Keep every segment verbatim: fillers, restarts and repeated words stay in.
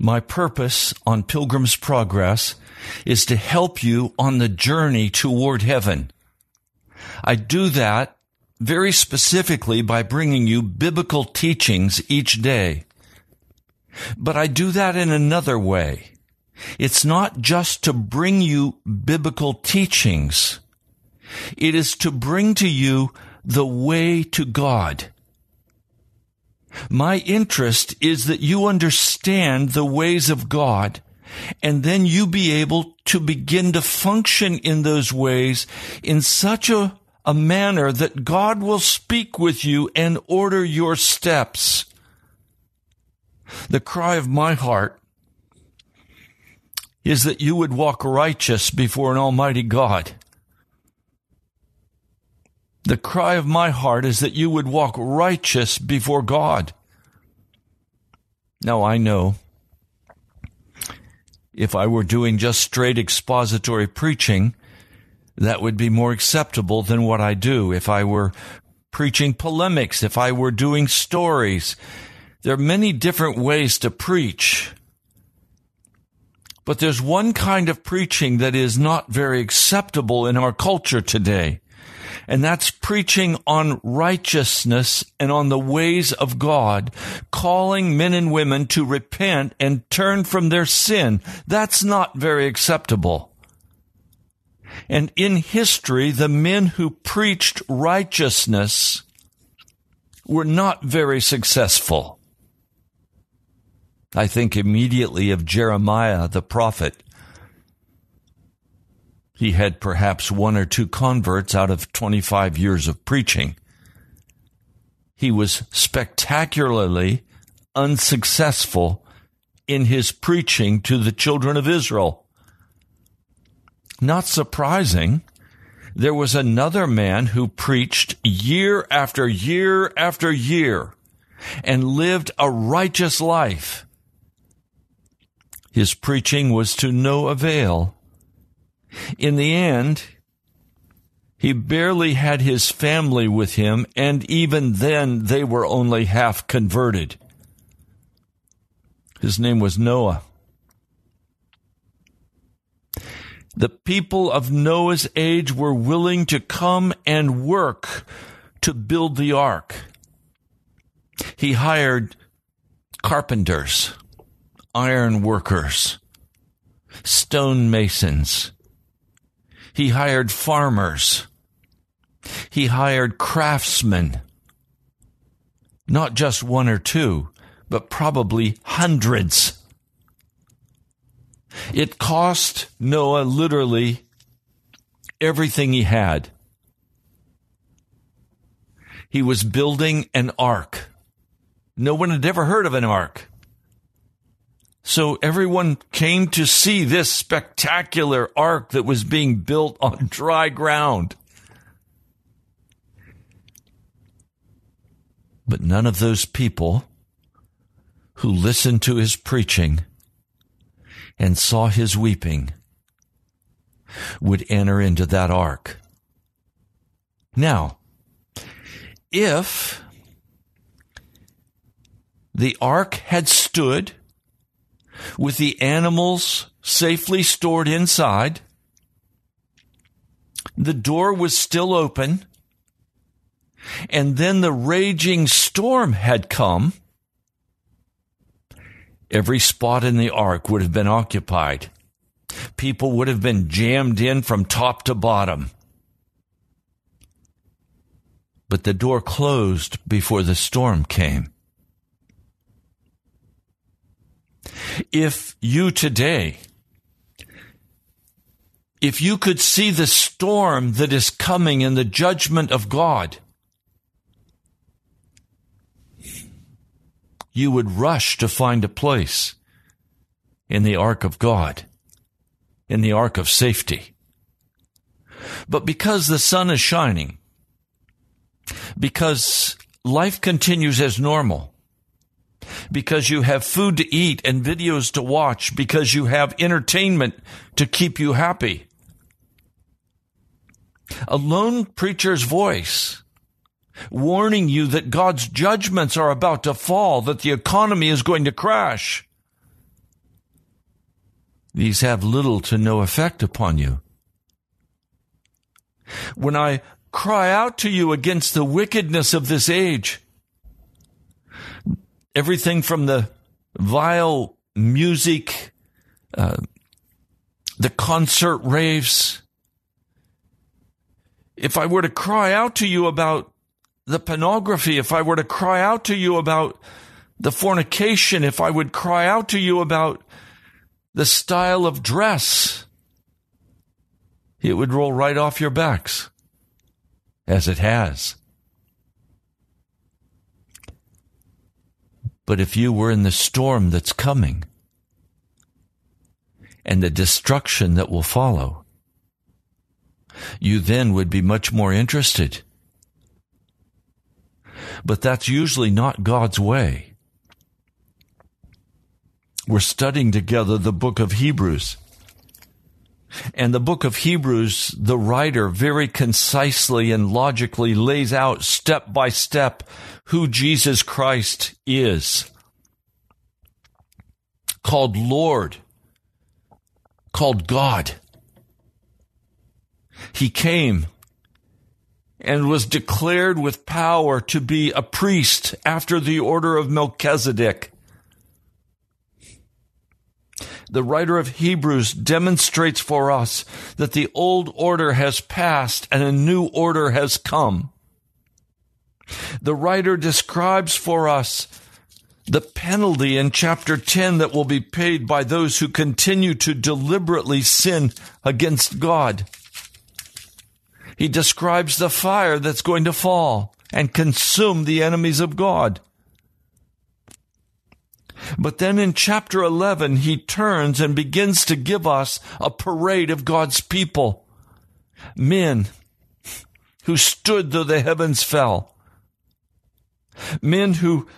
My purpose on Pilgrim's Progress is to help you on the journey toward heaven. I do that very specifically by bringing you biblical teachings each day. But I do that in another way. It's not just to bring you biblical teachings. It is to bring to you the way to God. My interest is that you understand the ways of God, and then you be able to begin to function in those ways in such a, a manner that God will speak with you and order your steps. The cry of my heart is that you would walk righteous before an almighty God. The cry of my heart is that you would walk righteous before God. Now, I know if I were doing just straight expository preaching, that would be more acceptable than what I do. If I were preaching polemics, if I were doing stories, there are many different ways to preach. But there's one kind of preaching that is not very acceptable in our culture today, and that's preaching on righteousness and on the ways of God, calling men and women to repent and turn from their sin. That's not very acceptable. And in history, the men who preached righteousness were not very successful. I think immediately of Jeremiah the prophet. He had perhaps one or two converts out of twenty-five years of preaching. He was spectacularly unsuccessful in his preaching to the children of Israel. Not surprising, there was another man who preached year after year after year and lived a righteous life. His preaching was to no avail. In the end, he barely had his family with him, and even then they were only half converted. His name was Noah. The people of Noah's age were willing to come and work to build the ark. He hired carpenters, iron workers, stone masons. He hired farmers. He hired craftsmen. Not just one or two, but probably hundreds. It cost Noah literally everything he had. He was building an ark. No one had ever heard of an ark. So everyone came to see this spectacular ark that was being built on dry ground. But none of those people who listened to his preaching and saw his weeping would enter into that ark. Now, if the ark had stood with the animals safely stored inside, the door was still open, and then the raging storm had come, every spot in the ark would have been occupied. People would have been jammed in from top to bottom. But the door closed before the storm came. If you today, if you could see the storm that is coming in the judgment of God, you would rush to find a place in the ark of God, in the ark of safety. But because the sun is shining, because life continues as normal, because you have food to eat and videos to watch, because you have entertainment to keep you happy, a lone preacher's voice warning you that God's judgments are about to fall, that the economy is going to crash. These have little to no effect upon you. When I cry out to you against the wickedness of this age, everything from the vile music, uh, the concert raves, if I were to cry out to you about the pornography, if I were to cry out to you about the fornication, if I would cry out to you about the style of dress, it would roll right off your backs, as it has. But if you were in the storm that's coming and the destruction that will follow, you then would be much more interested. But that's usually not God's way. We're studying together the book of Hebrews. And the book of Hebrews, the writer very concisely and logically lays out step by step who Jesus Christ is. Called Lord. Called God. He came and was declared with power to be a priest after the order of Melchizedek. The writer of Hebrews demonstrates for us that the old order has passed and a new order has come. The writer describes for us the penalty in chapter ten that will be paid by those who continue to deliberately sin against God. He describes the fire that's going to fall and consume the enemies of God. But then in chapter eleven, he turns and begins to give us a parade of God's people, men who stood though the heavens fell, men who,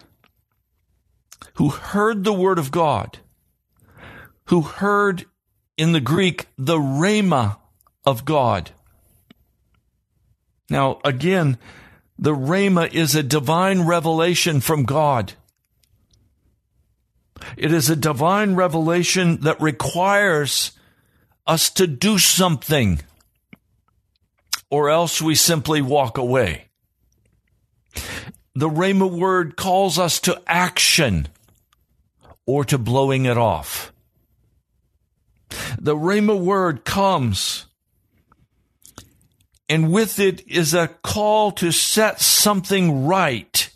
who heard the word of God, who heard in the Greek the rhema of God. Now, again, the rhema is a divine revelation from God. It is a divine revelation that requires us to do something, or else we simply walk away. The rhema word calls us to action or to blowing it off. The rhema word comes, and with it is a call to set something right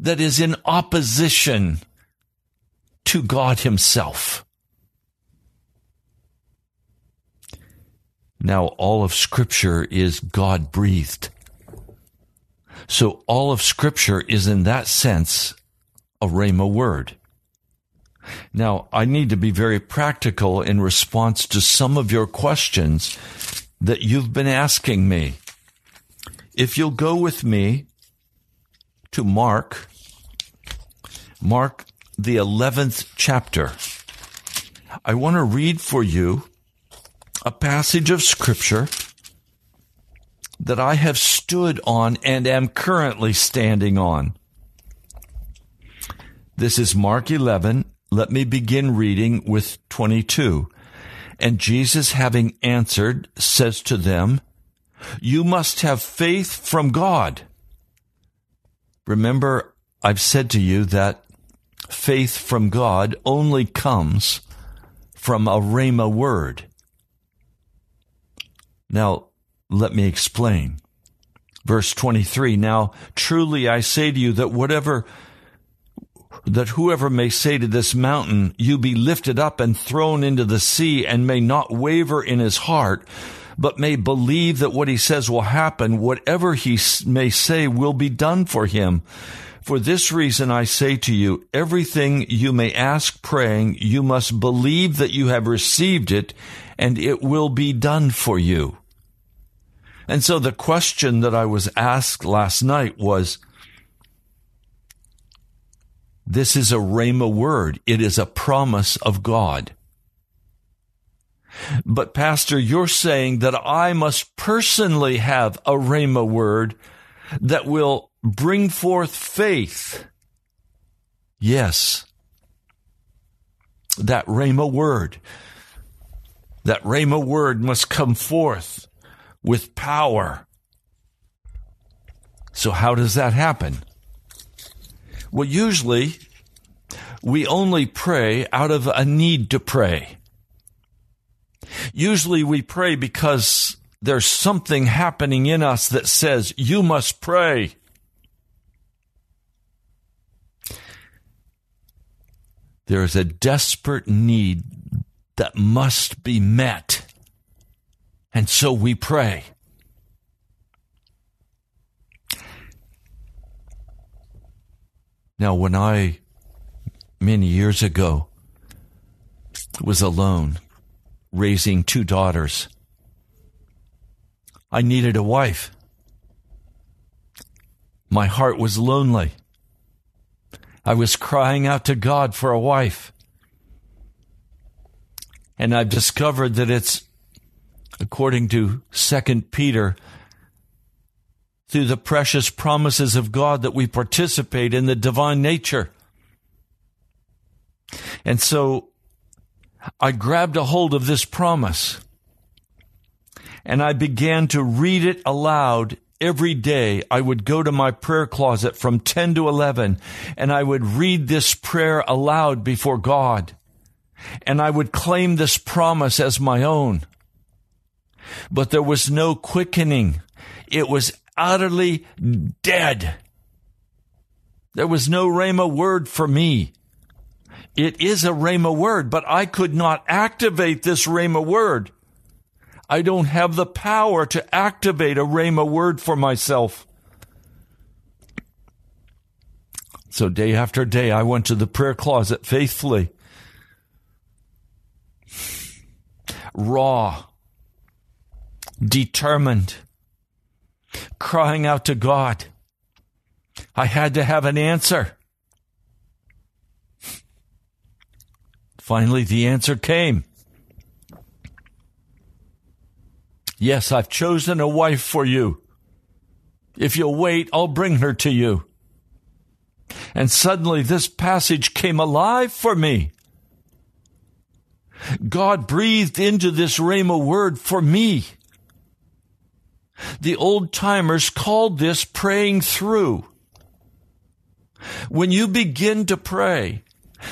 that is in opposition to God himself. Now, all of Scripture is God-breathed. So all of Scripture is, in that sense, a rhema word. Now, I need to be very practical in response to some of your questions that you've been asking me. If you'll go with me to Mark, Mark the eleventh chapter, I want to read for you a passage of Scripture that I have stood on and am currently standing on. This is Mark eleven. Let me begin reading with twenty-two. And Jesus, having answered, says to them, "You must have faith from God." Remember, I've said to you that faith from God only comes from a rhema word. Now, let me explain. Verse twenty-three, "Now, truly I say to you that whatever... that whoever may say to this mountain, 'You be lifted up and thrown into the sea,' and may not waver in his heart, but may believe that what he says will happen, whatever he may say will be done for him. For this reason I say to you, everything you may ask praying, you must believe that you have received it, and it will be done for you. And so the question that I was asked last night was, this is a Rhema word. It is a promise of God. But Pastor, you're saying that I must personally have a Rhema word that will bring forth faith. Yes. That Rhema word, that Rhema word must come forth with power. So how does that happen? Well, usually we only pray out of a need to pray. Usually we pray because there's something happening in us that says, you must pray. There is a desperate need that must be met. And so we pray. Now, when I, many years ago, was alone, raising two daughters, I needed a wife. My heart was lonely. I was crying out to God for a wife. And I've discovered that it's, according to Second Peter, through the precious promises of God that we participate in the divine nature. And so I grabbed a hold of this promise, and I began to read it aloud. Every day I would go to my prayer closet from ten to eleven, and I would read this prayer aloud before God, and I would claim this promise as my own. But there was no quickening. It was utterly dead. There was no Rhema word for me. It is a Rhema word, but I could not activate this Rhema word. I don't have the power to activate a Rhema word for myself. So day after day, I went to the prayer closet faithfully. Raw. Determined, crying out to God. I had to have an answer. Finally, the answer came. Yes, I've chosen a wife for you. If you'll wait, I'll bring her to you. And suddenly this passage came alive for me. God breathed into this Rhema word for me. The old-timers called this praying through. When you begin to pray,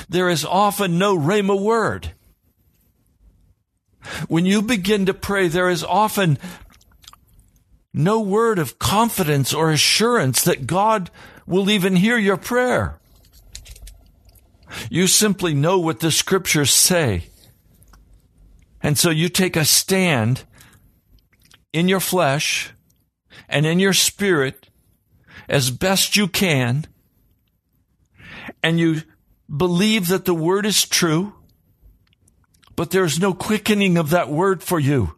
there is often no Rhema word. When you begin to pray, there is often no word of confidence or assurance that God will even hear your prayer. You simply know what the Scriptures say. And so you take a stand in your flesh and in your spirit as best you can, and you believe that the word is true, but there's no quickening of that word for you.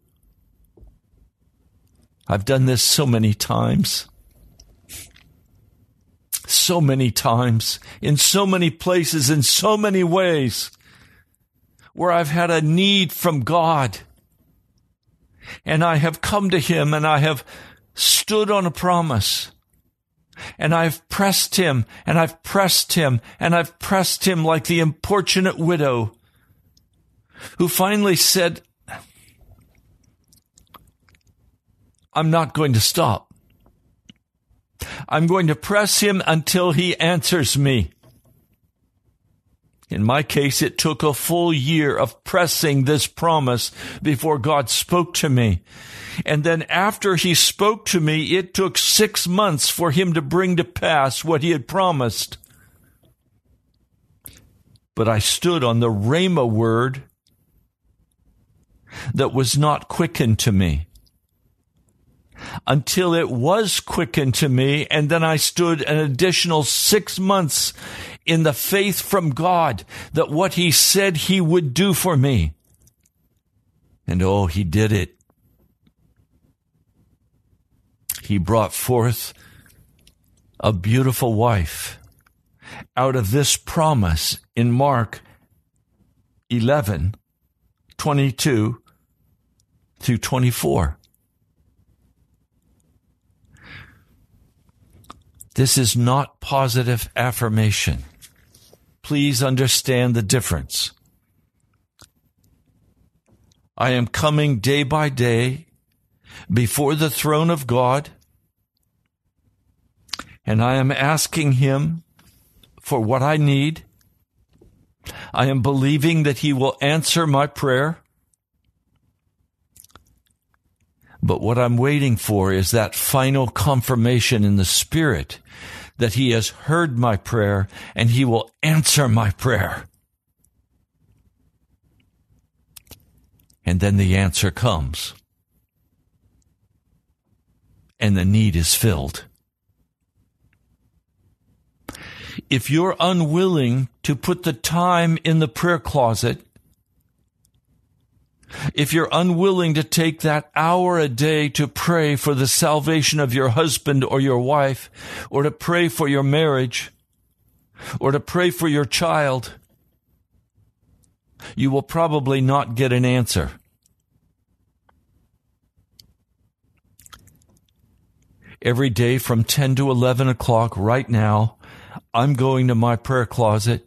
I've done this so many times, so many times, in so many places, in so many ways, where I've had a need from God. And I have come to him, and I have stood on a promise, and I've pressed him, and I've pressed him, and I've pressed him like the importunate widow who finally said, I'm not going to stop. I'm going to press him until he answers me. In my case, it took a full year of pressing this promise before God spoke to me. And then after he spoke to me, it took six months for him to bring to pass what he had promised. But I stood on the Rhema word that was not quickened to me. until it was quickened to me, and then I stood an additional six months in the faith from God that what he said he would do for me. And oh, he did it. He brought forth a beautiful wife out of this promise in Mark eleven, twenty-two through twenty-four. This is not positive affirmation. Please understand the difference. I am coming day by day before the throne of God, and I am asking him for what I need. I am believing that he will answer my prayer. But what I'm waiting for is that final confirmation in the Spirit that he has heard my prayer and he will answer my prayer. And then the answer comes. And the need is filled. If you're unwilling to put the time in the prayer closet, if you're unwilling to take that hour a day to pray for the salvation of your husband or your wife, or to pray for your marriage, or to pray for your child, you will probably not get an answer. Every day from ten to eleven o'clock right now, I'm going to my prayer closet.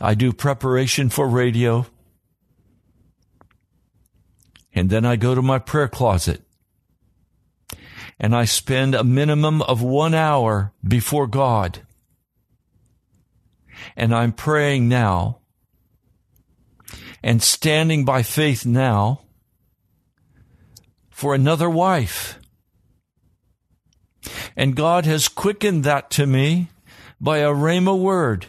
I do preparation for radio. And then I go to my prayer closet. And I spend a minimum of one hour before God. And I'm praying now. And standing by faith now. For another wife. And God has quickened that to me by a rhema word.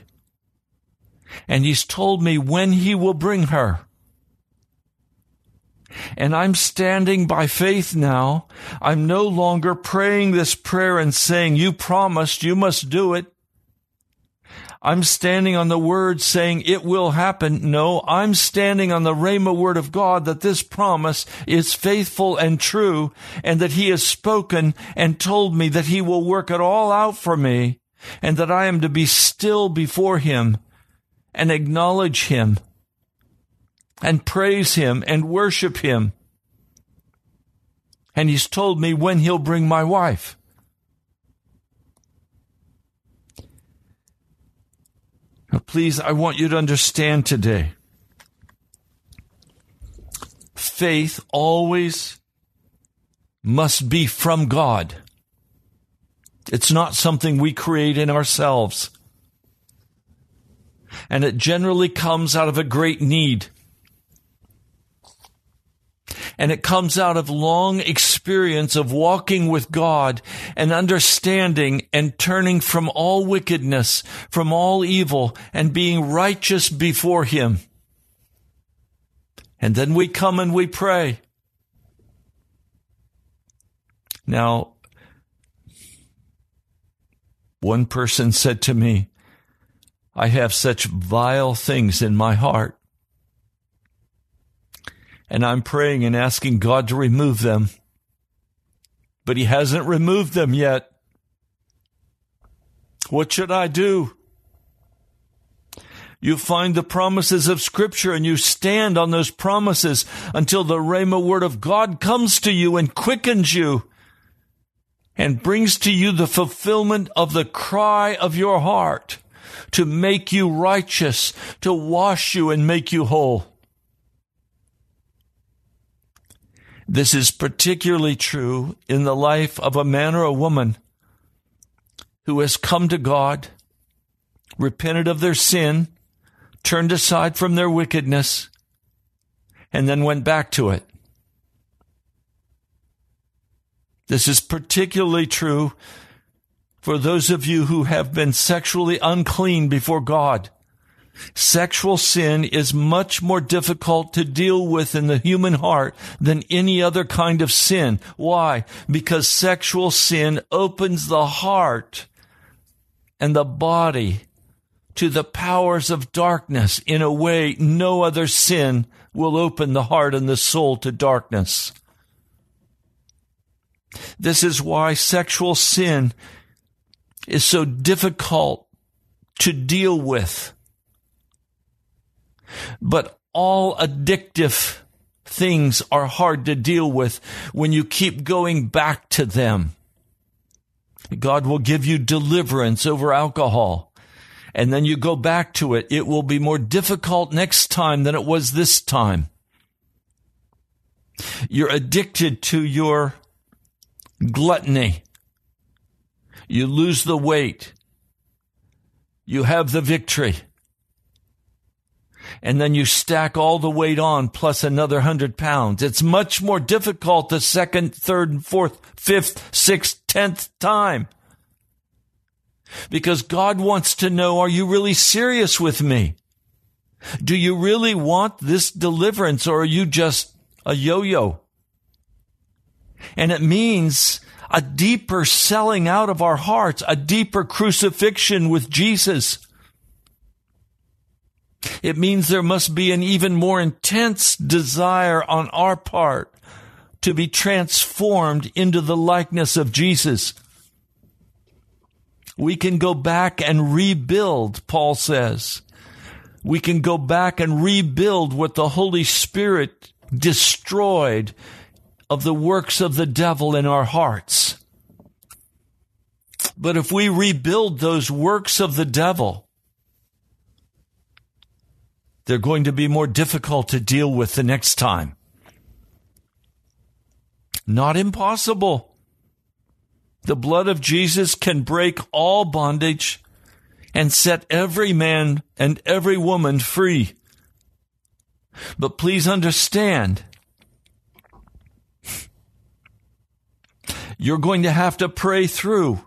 And he's told me when he will bring her. And I'm standing by faith now. I'm no longer praying this prayer and saying, you promised, you must do it. I'm standing on the word saying it will happen. No, I'm standing on the rhema word of God that this promise is faithful and true, and that he has spoken and told me that he will work it all out for me, and that I am to be still before him and acknowledge him and praise him and worship him. And he's told me when he'll bring my wife. Please, I want you to understand today, faith always must be from God. It's not something we create in ourselves. And it generally comes out of a great need. And it comes out of long experience of walking with God and understanding and turning from all wickedness, from all evil, and being righteous before him. And then we come and we pray. Now, one person said to me, I have such vile things in my heart. And I'm praying and asking God to remove them. But he hasn't removed them yet. What should I do? You find the promises of Scripture and you stand on those promises until the rhema word of God comes to you and quickens you and brings to you the fulfillment of the cry of your heart to make you righteous, to wash you and make you whole. This is particularly true in the life of a man or a woman who has come to God, repented of their sin, turned aside from their wickedness, and then went back to it. This is particularly true for those of you who have been sexually unclean before God, Sexual sin is much more difficult to deal with in the human heart than any other kind of sin. Why? Because sexual sin opens the heart and the body to the powers of darkness in a way no other sin will open the heart and the soul to darkness. This is why sexual sin is so difficult to deal with. But all addictive things are hard to deal with when you keep going back to them. God will give you deliverance over alcohol, and then you go back to it. It will be more difficult next time than it was this time. You're addicted to your gluttony. You lose the weight. You have the victory. And then you stack all the weight on plus another hundred pounds. It's much more difficult the second, third, and fourth, fifth, sixth, tenth time. Because God wants to know, are you really serious with me? Do you really want this deliverance, or are you just a yo-yo? And it means a deeper selling out of our hearts, a deeper crucifixion with Jesus. It means there must be an even more intense desire on our part to be transformed into the likeness of Jesus. We can go back and rebuild, Paul says. We can go back and rebuild what the Holy Spirit destroyed of the works of the devil in our hearts. But if we rebuild those works of the devil, they're going to be more difficult to deal with the next time. Not impossible. The blood of Jesus can break all bondage and set every man and every woman free. But please understand, you're going to have to pray through.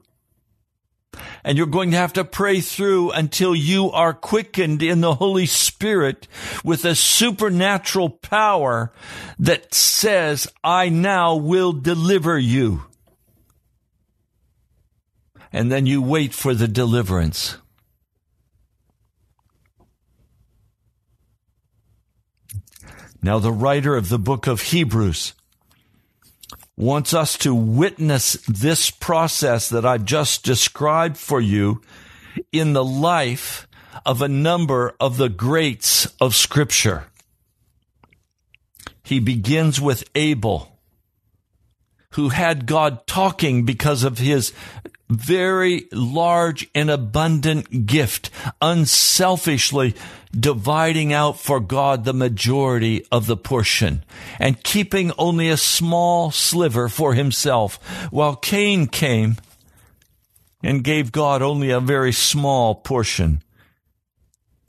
And you're going to have to pray through until you are quickened in the Holy Spirit with a supernatural power that says, I now will deliver you. And then you wait for the deliverance. Now, the writer of the book of Hebrews wants us to witness this process that I've just described for you in the life of a number of the greats of Scripture. He begins with Abel, who had God talking because of his very large and abundant gift, unselfishly dividing out for God the majority of the portion and keeping only a small sliver for himself, while Cain came and gave God only a very small portion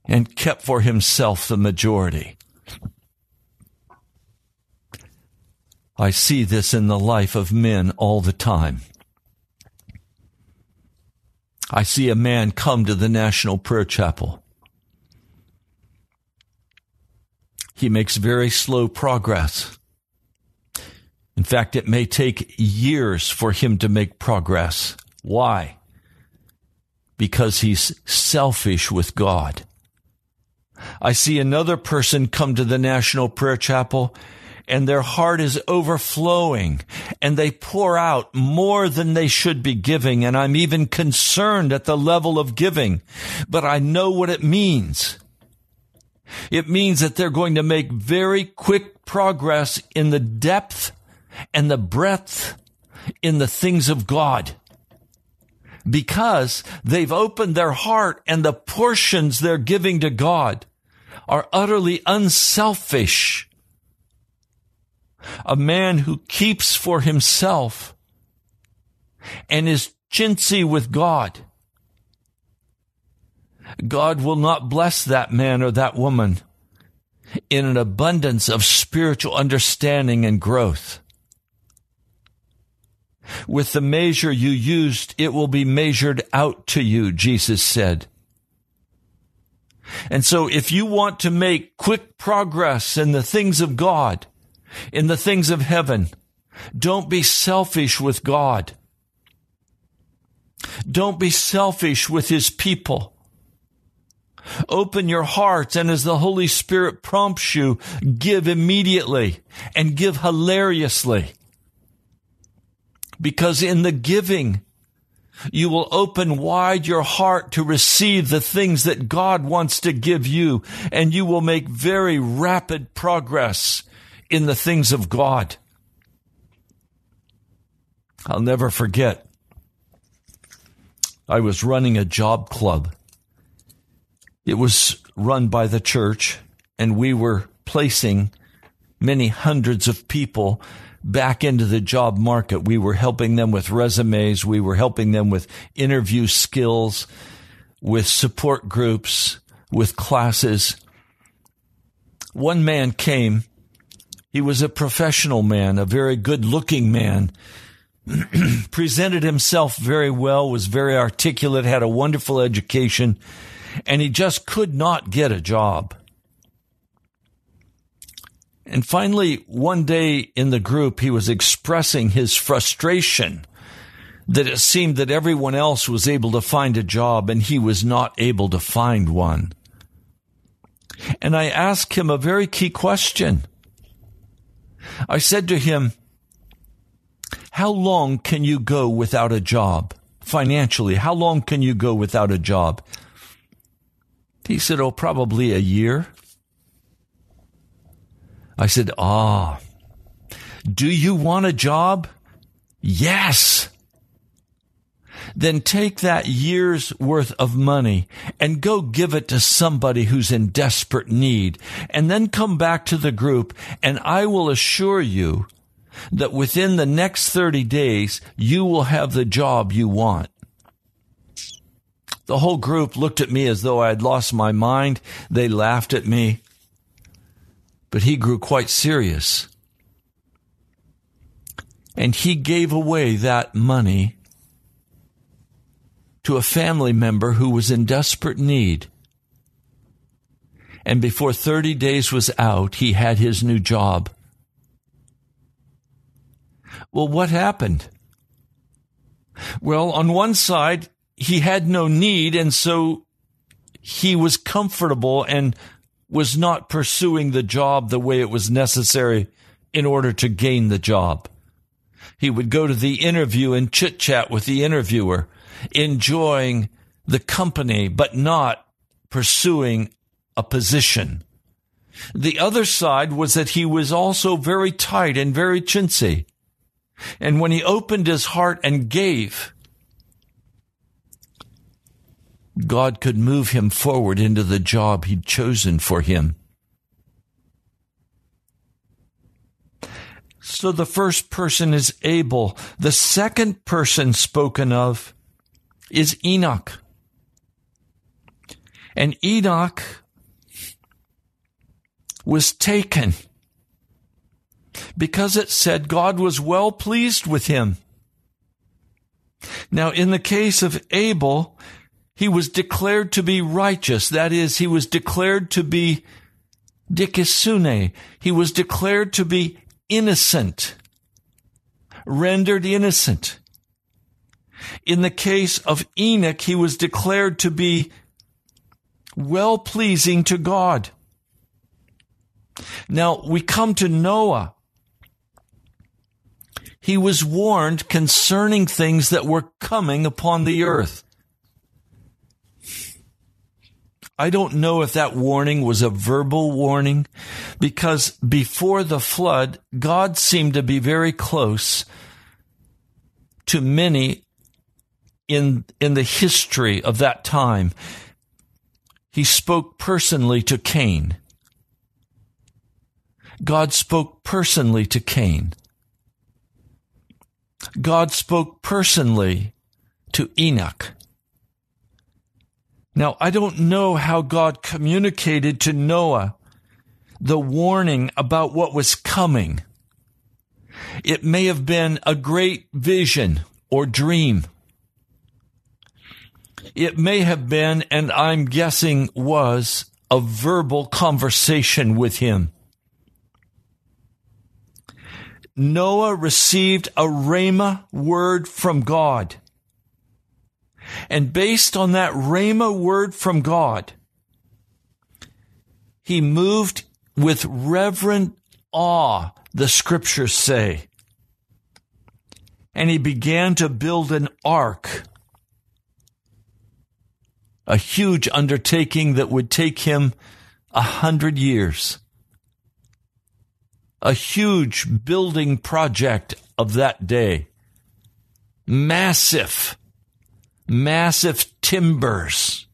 and kept for himself the majority. I see this in the life of men all the time. I see a man come to the National Prayer Chapel. He makes very slow progress. In fact, it may take years for him to make progress. Why? Because he's selfish with God. I see another person come to the National Prayer Chapel, and their heart is overflowing, and they pour out more than they should be giving, and I'm even concerned at the level of giving, but I know what it means. It means that they're going to make very quick progress in the depth and the breadth in the things of God, because they've opened their heart, and the portions they're giving to God are utterly unselfish. A man who keeps for himself and is chintzy with God, God will not bless that man or that woman in an abundance of spiritual understanding and growth. With the measure you used, it will be measured out to you, Jesus said. And so if you want to make quick progress in the things of God, in the things of heaven, don't be selfish with God. Don't be selfish with His people. Open your heart, and as the Holy Spirit prompts you, give immediately and give hilariously. Because in the giving, you will open wide your heart to receive the things that God wants to give you, and you will make very rapid progress in the things of God. I'll never forget, I was running a job club. It was run by the church, and we were placing many hundreds of people back into the job market. We were helping them with resumes. We were helping them with interview skills, with support groups, with classes. One man came. He was a professional man, a very good-looking man, presented himself very well, was very articulate, had a wonderful education, and he just could not get a job. And finally, one day in the group, he was expressing his frustration that it seemed that everyone else was able to find a job and he was not able to find one. And I asked him a very key question. I said to him, how long can you go without a job? Financially, how long can you go without a job? He said, oh, probably a year. I said, ah, do you want a job? Yes. Then take that year's worth of money and go give it to somebody who's in desperate need. And then come back to the group, and I will assure you that within the next thirty days, you will have the job you want. The whole group looked at me as though I had lost my mind. They laughed at me. But he grew quite serious. And he gave away that money to a family member who was in desperate need. And before thirty days was out, he had his new job. Well, what happened? Well, on one side, he had no need, and so he was comfortable and was not pursuing the job the way it was necessary in order to gain the job. He would go to the interview and chit-chat with the interviewer, enjoying the company, but not pursuing a position. The other side was that he was also very tight and very chintzy. And when he opened his heart and gave, God could move him forward into the job He'd chosen for him. So the first person is Abel. The second person spoken of is Enoch. And Enoch was taken because it said God was well pleased with him. Now, in the case of Abel, he was declared to be righteous. That is, he was declared to be dikisune. He was declared to be innocent, rendered innocent. In the case of Enoch, he was declared to be well-pleasing to God. Now, we come to Noah. He was warned concerning things that were coming upon the earth. I don't know if that warning was a verbal warning, because before the flood, God seemed to be very close to many in, in the history of that time. He spoke personally to Cain. God spoke personally to Cain. God spoke personally to Enoch. Now, I don't know how God communicated to Noah the warning about what was coming. It may have been a great vision or dream. It may have been, and I'm guessing was, a verbal conversation with him. Noah received a rhema word from God. And based on that rhema word from God, he moved with reverent awe, the scriptures say. And he began to build an ark, a huge undertaking that would take him a hundred years. A huge building project of that day. Massive, massive timbers.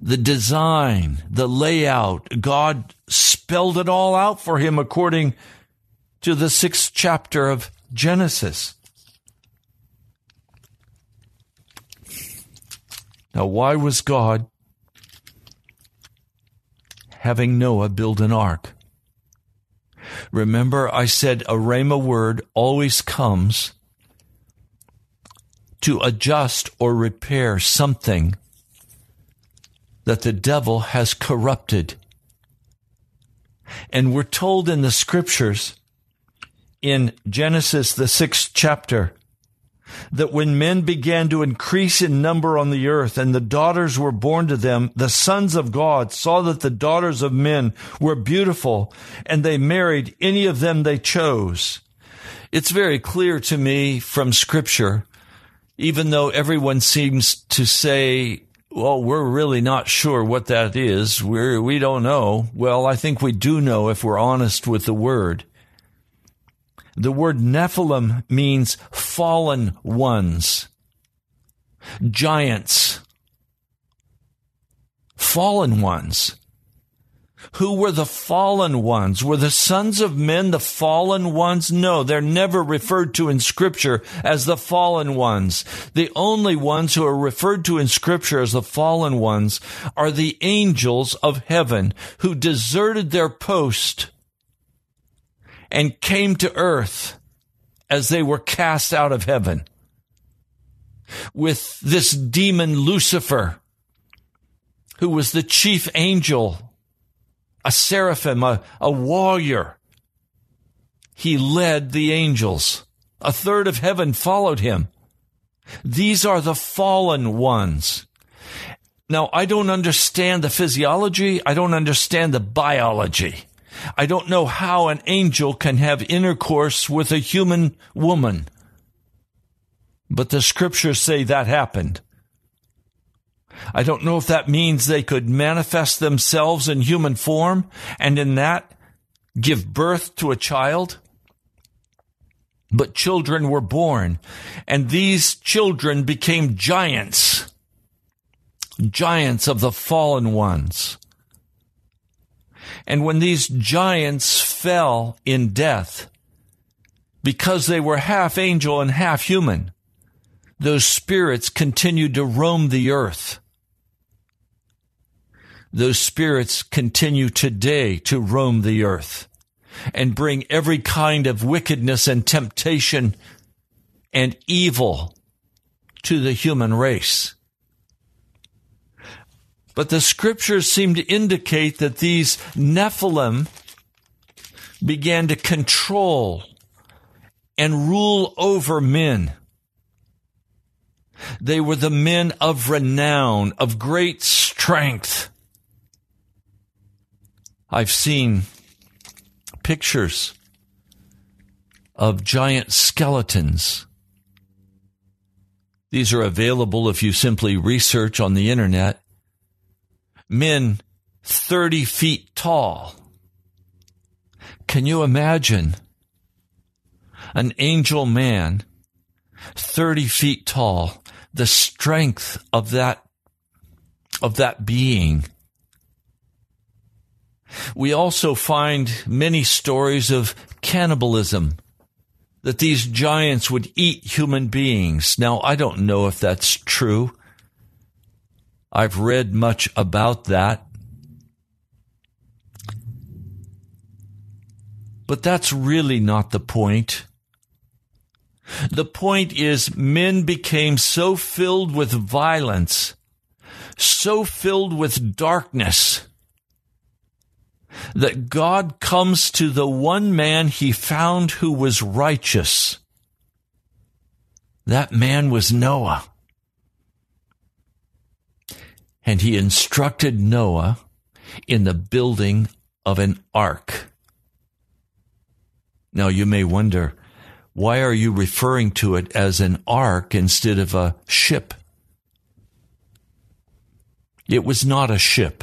The design, the layout, God spelled it all out for him according to the sixth chapter of Genesis. Now, why was God having Noah build an ark? Remember, I said a rhema word always comes to adjust or repair something that the devil has corrupted. And we're told in the scriptures, in Genesis, the sixth chapter, that when men began to increase in number on the earth and the daughters were born to them, the sons of God saw that the daughters of men were beautiful, and they married any of them they chose. It's very clear to me from Scripture, even though everyone seems to say, well, we're really not sure what that is. We're, we don't know. Well, I think we do know if we're honest with the Word. The word Nephilim means fallen ones, giants, fallen ones. Who were the fallen ones? Were the sons of men the fallen ones? No, they're never referred to in Scripture as the fallen ones. The only ones who are referred to in Scripture as the fallen ones are the angels of heaven who deserted their post and came to earth as they were cast out of heaven with this demon Lucifer, who was the chief angel, a seraphim, a, a warrior. He led the angels. A third of heaven followed him. These are the fallen ones. Now, I don't understand the physiology. I don't understand the biology. I don't know how an angel can have intercourse with a human woman, but the scriptures say that happened. I don't know if that means they could manifest themselves in human form and in that give birth to a child, but children were born, and these children became giants, giants of the fallen ones. And when these giants fell in death, because they were half angel and half human, those spirits continued to roam the earth. Those spirits continue today to roam the earth and bring every kind of wickedness and temptation and evil to the human race. But the scriptures seem to indicate that these Nephilim began to control and rule over men. They were the men of renown, of great strength. I've seen pictures of giant skeletons. These are available if you simply research on the internet. Men thirty feet tall. Can you imagine an angel man thirty feet tall, the strength of that, of that being? We also find many stories of cannibalism, that these giants would eat human beings. Now, I don't know if that's true. I've read much about that. But that's really not the point. The point is, men became so filled with violence, so filled with darkness, that God comes to the one man he found who was righteous. That man was Noah. And he instructed Noah in the building of an ark. Now you may wonder, why are you referring to it as an ark instead of a ship? It was not a ship.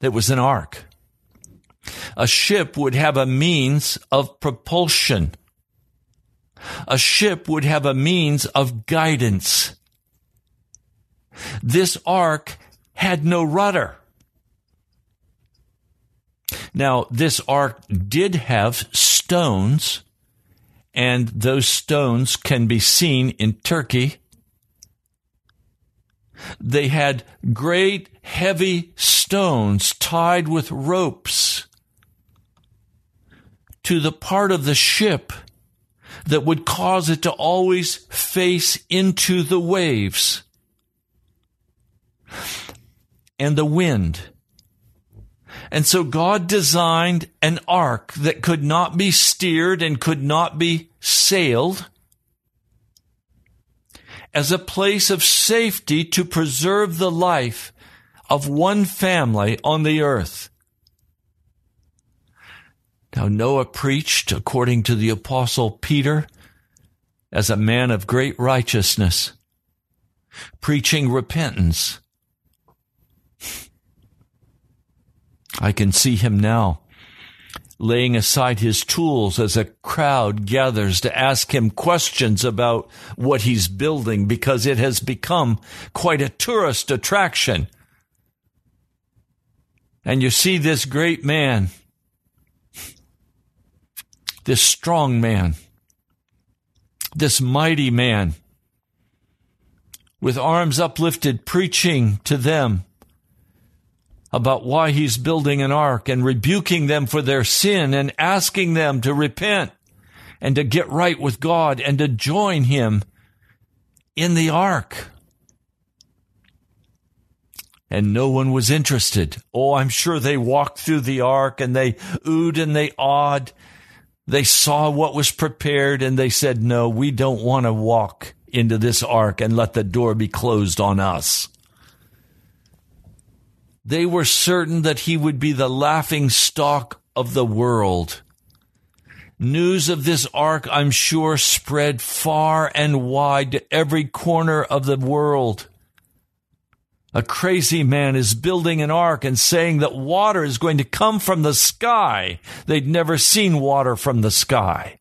It was an ark. A ship would have a means of propulsion. A ship would have a means of guidance. This ark had no rudder. Now, this ark did have stones, and those stones can be seen in Turkey. They had great, heavy stones tied with ropes to the part of the ship that would cause it to always face into the waves and the wind. And so God designed an ark that could not be steered and could not be sailed, as a place of safety to preserve the life of one family on the earth. Now, Noah preached according to the Apostle Peter as a man of great righteousness, preaching repentance. I can see him now, laying aside his tools as a crowd gathers to ask him questions about what he's building, because it has become quite a tourist attraction. And you see this great man, this strong man, this mighty man, with arms uplifted, preaching to them about why he's building an ark and rebuking them for their sin and asking them to repent and to get right with God and to join him in the ark. And no one was interested. Oh, I'm sure they walked through the ark and they oohed and they awed. They saw what was prepared and they said, no, we don't want to walk into this ark and let the door be closed on us. They were certain that he would be the laughing stock of the world. News of this ark, I'm sure, spread far and wide to every corner of the world. A crazy man is building an ark and saying that water is going to come from the sky. They'd never seen water from the sky.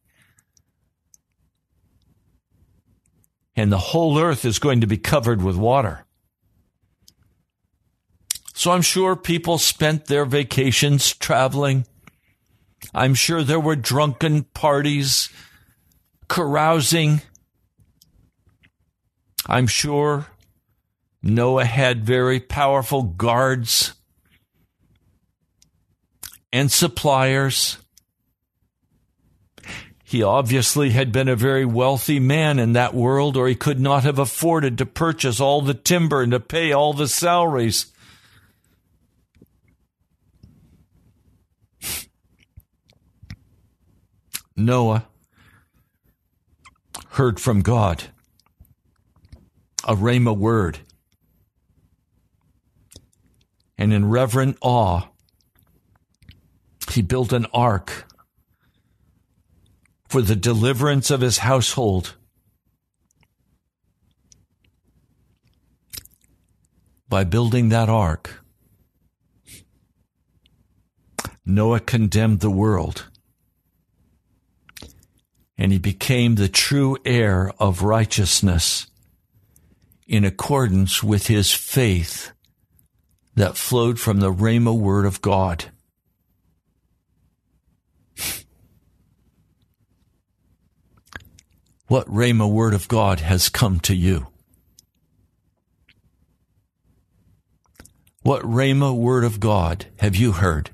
And the whole earth is going to be covered with water. So I'm sure people spent their vacations traveling. I'm sure there were drunken parties, carousing. I'm sure Noah had very powerful guards and suppliers. He obviously had been a very wealthy man in that world, or he could not have afforded to purchase all the timber and to pay all the salaries. Noah heard from God, a rhema word, and in reverent awe, he built an ark for the deliverance of his household. By building that ark, Noah condemned the world. And he became the true heir of righteousness in accordance with his faith that flowed from the Rhema word of God. What Rhema word of God has come to you? What Rhema word of God have you heard?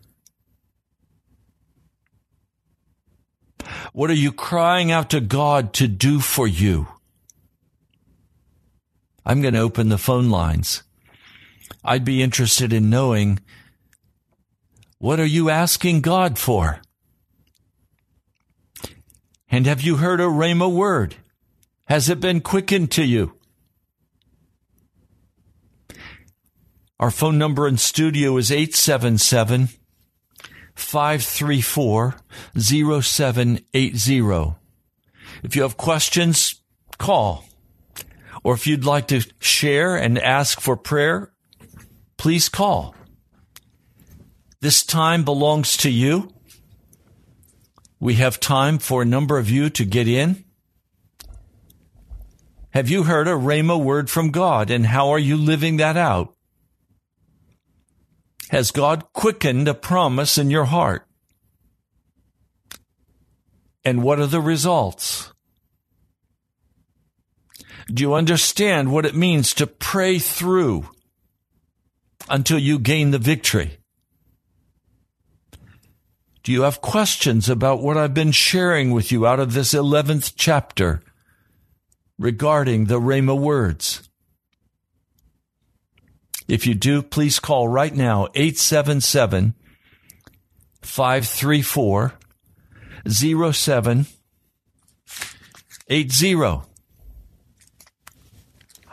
What are you crying out to God to do for you? I'm going to open the phone lines. I'd be interested in knowing, what are you asking God for? And have you heard a rhema word? Has it been quickened to you? Our phone number in studio is eight seven seven, five three four, zero seven eight zero. If you have questions, call. Or if you'd like to share and ask for prayer, please call. This time belongs to you. We have time for a number of you to get in. Have you heard a rhema word from God, and how are you living that out? Has God quickened a promise in your heart? And what are the results? Do you understand what it means to pray through until you gain the victory? Do you have questions about what I've been sharing with you out of this eleventh chapter regarding the Rhema words? If you do, please call right now, eight seven seven, five three four, zero seven eight zero.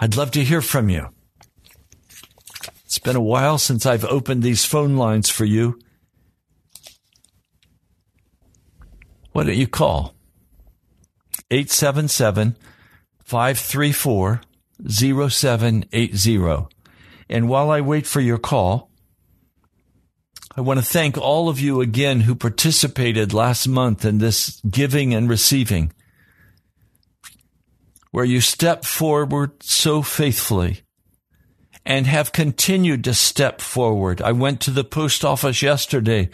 I'd love to hear from you. It's been a while since I've opened these phone lines for you. Why don't you call? eight seven seven, five three four, zero seven eight zero. And while I wait for your call, I want to thank all of you again who participated last month in this giving and receiving, where you stepped forward so faithfully and have continued to step forward. I went to the post office yesterday.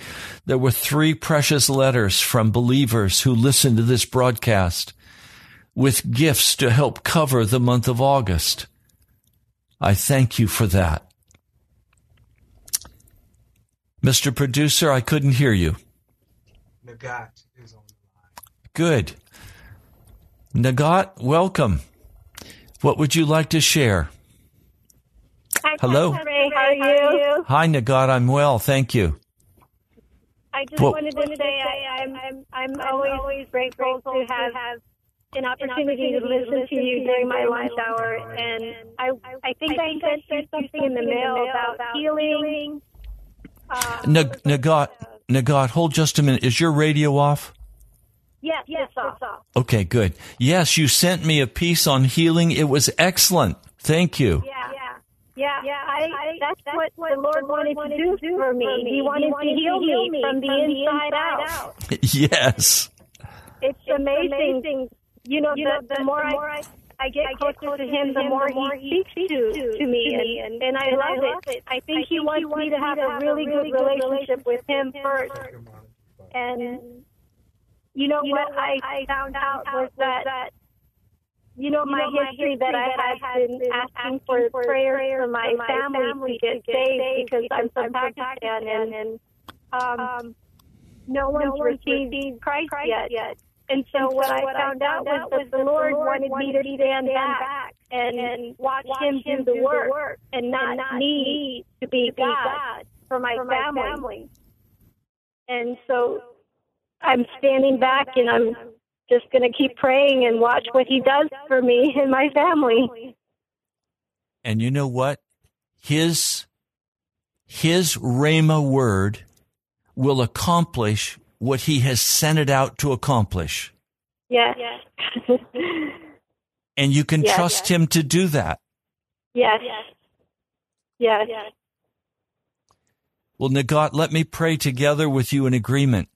There were three precious letters from believers who listened to this broadcast with gifts to help cover the month of August. I thank you for that. Mister Producer, I couldn't hear you. Nagat is on the line. Good. Nagat, welcome. What would you like to share? Hi, hello. Hi, Ray, how are you? Hi, Nagat. I'm well, thank you. I just well, wanted to say I, I'm, I'm, I'm always, always grateful, grateful to have... have An opportunity, an opportunity to listen to, listen to you during my lunch hour, and, and I, I think I, I sent you something in the mail about, about healing. Uh, Nag- Nagat, Nagat, hold just a minute. Is your radio off? Yes, yes, it's off. off. Okay, good. Yes, you sent me a piece on healing. It was excellent. Thank you. Yeah, yeah, yeah. yeah I, I, that's, that's what, what the Lord wanted, wanted to do, do for me. For me. He, wanted he wanted to heal, to heal me from, from the inside, inside out. out. Yes. It's, it's amazing. amazing. You know, you know the, the, the more I, I, I get closer, closer to him, the more, the more he speaks to, to, to me, and, and, and I and love I it. it. I think, I think he wants me to have, have a really good relationship with him first. And, and you know you what know, I, I found out was that, that you know, my, my history, history that I had been asking for prayer for my family to get saved because I'm from Pakistan, and um, no one's received Christ yet. And so, and so what, what I found, I found out, out was that the Lord wanted me to stand back, back and, and watch him do the work, work and not need to be God, God for my, for my family. family. And so I'm standing back and I'm just going to keep praying and watch what he does for me and my family. And you know what? His, his Rhema word will accomplish what he has sent it out to accomplish. Yes. yes. And you can yes, trust yes. him to do that. Yes. Yes. Yes. Well, Nagat, let me pray together with you in agreement.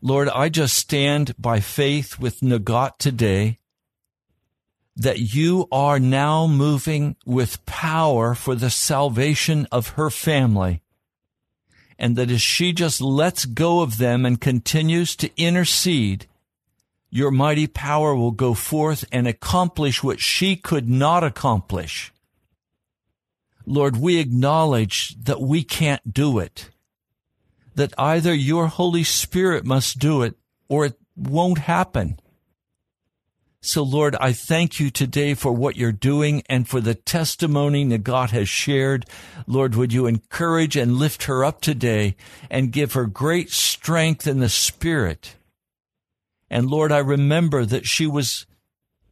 Lord, I just stand by faith with Nagat today that you are now moving with power for the salvation of her family. And that as she just lets go of them and continues to intercede, your mighty power will go forth and accomplish what she could not accomplish. Lord, we acknowledge that we can't do it, that either your Holy Spirit must do it or it won't happen. So, Lord, I thank you today for what you're doing and for the testimony Nagat has shared. Lord, would you encourage and lift her up today and give her great strength in the Spirit. And, Lord, I remember that she was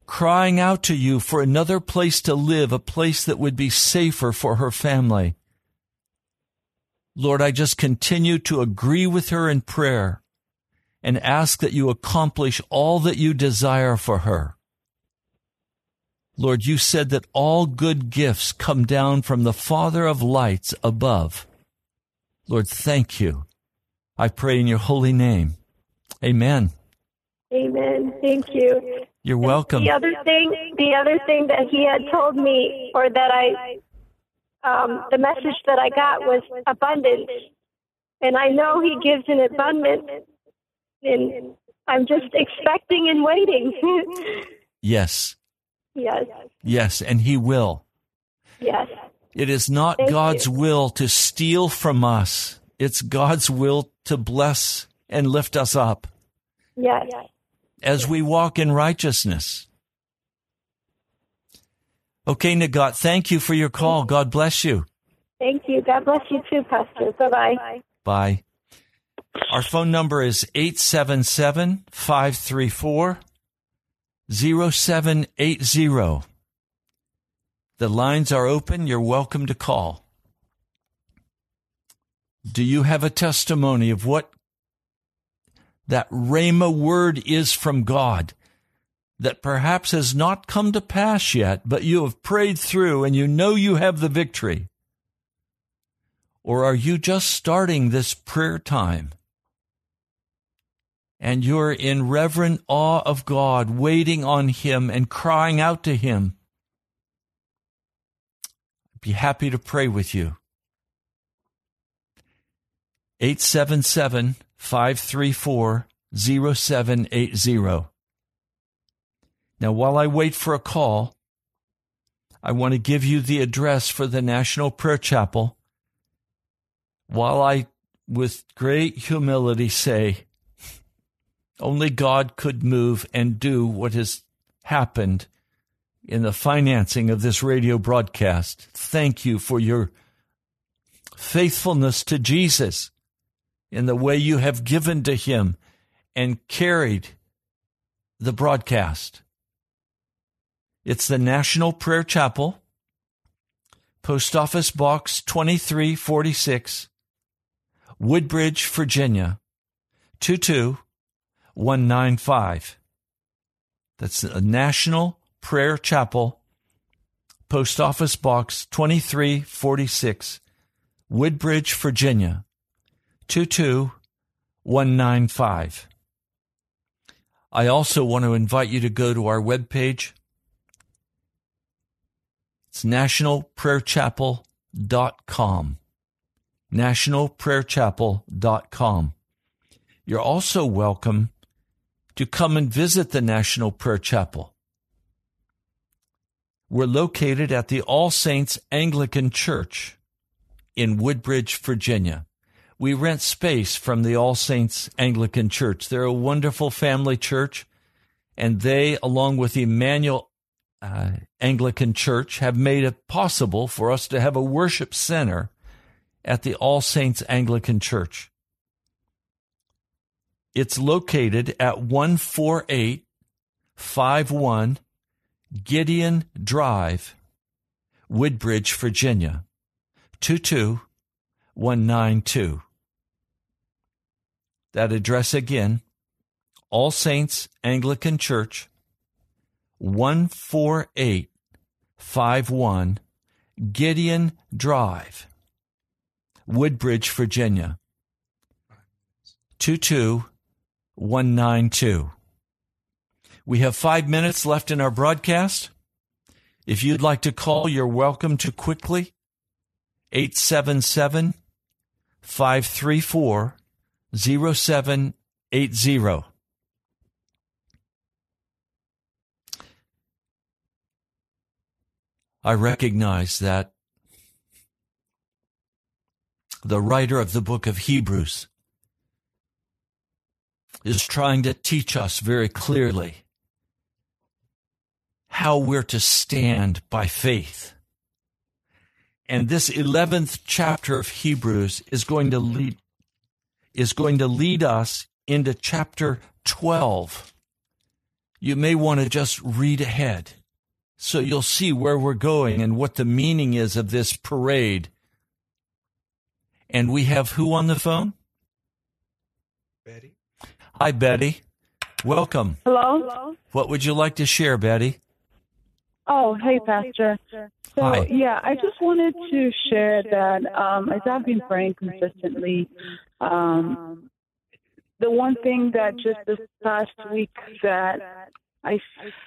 crying out to you for another place to live, a place that would be safer for her family. Lord, I just continue to agree with her in prayer and ask that you accomplish all that you desire for her. Lord, you said that all good gifts come down from the Father of lights above. Lord, thank you. I pray in your holy name. Amen. Amen. Thank you. You're welcome. The other thing, the other thing that he had told me, or that I, um, the message that I got was abundance. And I know he gives in abundance. And I'm just expecting and waiting. Yes. Yes. Yes, and he will. Yes. It is not Thank God's you. will to steal from us. It's God's will to bless and lift us up. Yes. As we walk in righteousness. Okay, Nagat, thank you for your call. God bless you. Thank you. God bless you too, Pastor. Bye-bye. Bye. Bye. Our phone number is eight seven seven, five three four, zero seven eight zero. The lines are open. You're welcome to call. Do you have a testimony of what that Rhema word is from God that perhaps has not come to pass yet, but you have prayed through and you know you have the victory? Or are you just starting this prayer time? And you're in reverent awe of God, waiting on him and crying out to him. I'd be happy to pray with you. eight seven seven, five three four, zero seven eight zero. Now, while I wait for a call, I want to give you the address for the National Prayer Chapel. While I, with great humility, say, only God could move and do what has happened in the financing of this radio broadcast. Thank you for your faithfulness to Jesus in the way you have given to him and carried the broadcast. It's the National Prayer Chapel, Post Office Box twenty-three forty-six, Woodbridge, Virginia, two two one nine five. That's the National Prayer Chapel, Post Office Box twenty-three forty-six, Woodbridge, Virginia, two two one nine five. I also want to invite you to go to our webpage. It's national prayer chapel dot com. national prayer chapel dot com. You're also welcome to come and visit the National Prayer Chapel. We're located at the All Saints Anglican Church in Woodbridge, Virginia. We rent space from the All Saints Anglican Church. They're a wonderful family church, and they, along with Emmanuel uh, Anglican Church, have made it possible for us to have a worship center at the All Saints Anglican Church. It's located at one four eight five one Gideon Drive, Woodbridge, Virginia, two two one nine two. That address again, All Saints Anglican Church, one four eight five one Gideon Drive, Woodbridge, Virginia, two two one nine two. We have five minutes left in our broadcast. If you'd like to call, you're welcome to quickly. eight seven seven, five three four, zero seven eight zero. I recognize that the writer of the book of Hebrews is trying to teach us very clearly how we're to stand by faith. And this eleventh chapter of Hebrews is going to lead, is going to lead us into chapter twelve. You may want to just read ahead, so you'll see where we're going and what the meaning is of this parade. And we have who on the phone? Betty. Hi, Betty. Welcome. Hello. Hello. What would you like to share, Betty? Oh, hey, Pastor. So, Hi. yeah, I just wanted to share that um, as I've been praying consistently, um, the one thing that just this past week that I,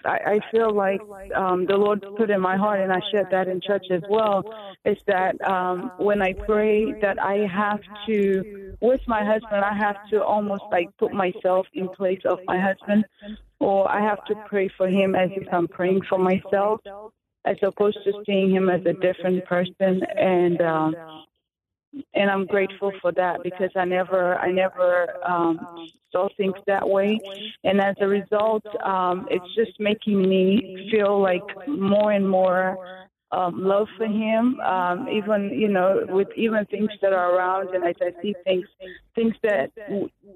I feel like um, the Lord put in my heart, and I shared that in church as well, is that um, when I pray that I have to, with my husband, I have to almost like put myself in place of my husband, or I have to pray for him as if I'm praying for myself, as opposed to seeing him as a different person. And um, and I'm grateful for that, because I never I never um, saw things that way. And as a result, um, it's just making me feel like more and more um, love for him, um, even, you know, with even things that are around. And as I see things, things that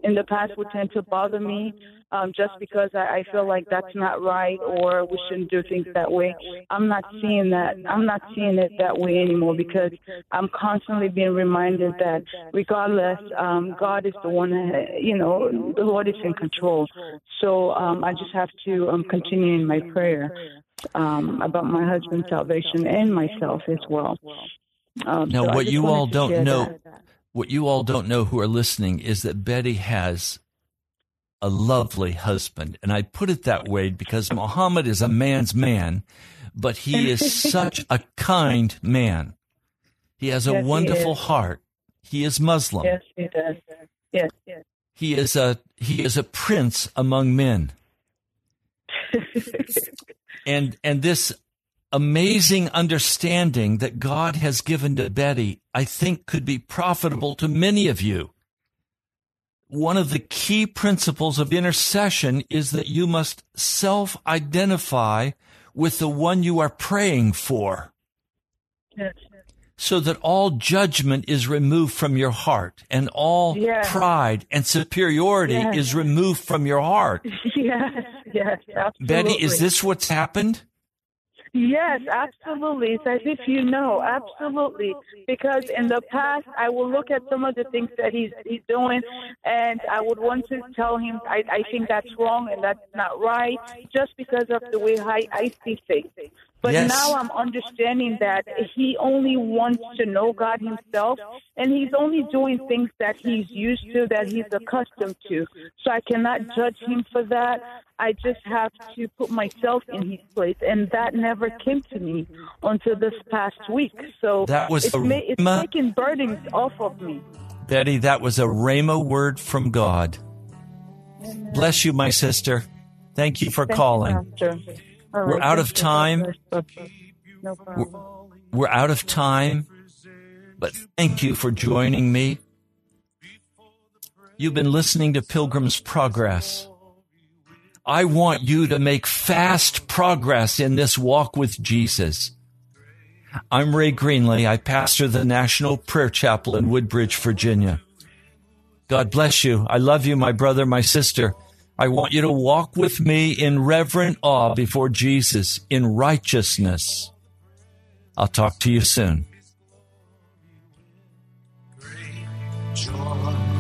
in the past would tend to bother me, um, just because I, I feel like that's not right, or we shouldn't do things that way. I'm not seeing that. I'm not seeing it that way anymore, because I'm constantly being reminded that regardless, um, God is the one, that, you know, the Lord is in control. So um, I just have to um, continue in my prayer um, about my husband's salvation and myself as well. Um, now, so what you all don't know, that. what you all don't know who are listening is that Betty has a lovely husband. And I put it that way because Muhammad is a man's man, but he is such a kind man. He has a yes, wonderful he heart. He is Muslim. Yes, he does. Yes, yes. He is a he is a prince among men. and and this amazing understanding that God has given to Betty, I think, could be profitable to many of you. One of the key principles of intercession is that you must self-identify with the one you are praying for, yes, so that all judgment is removed from your heart, and all yes. pride and superiority yes. is removed from your heart. Yes, yes, absolutely. Betty, is this what's happened? Yes, absolutely. It's as if you know, absolutely. Because in the past, I will look at some of the things that he's he's doing, and I would want to tell him, I, I think that's wrong and that's not right, just because of the way I, I see things. But yes. now I'm understanding that he only wants to know God himself, and he's only doing things that he's used to, that he's accustomed to. So I cannot judge him for that. I just have to put myself in his place, and that never came to me until this past week. So that was it's, a, ma- it's taking burdens off of me. Betty, that was a Rhema word from God. Amen. Bless you, my sister. Thank you for Thank calling. You, We're out of time. We're out of time, but thank you for joining me. You've been listening to Pilgrim's Progress. I want you to make fast progress in this walk with Jesus. I'm Ray Greenlee. I pastor the National Prayer Chapel in Woodbridge, Virginia. God bless you. I love you, my brother, my sister. I want you to walk with me in reverent awe before Jesus in righteousness. I'll talk to you soon. Great joy.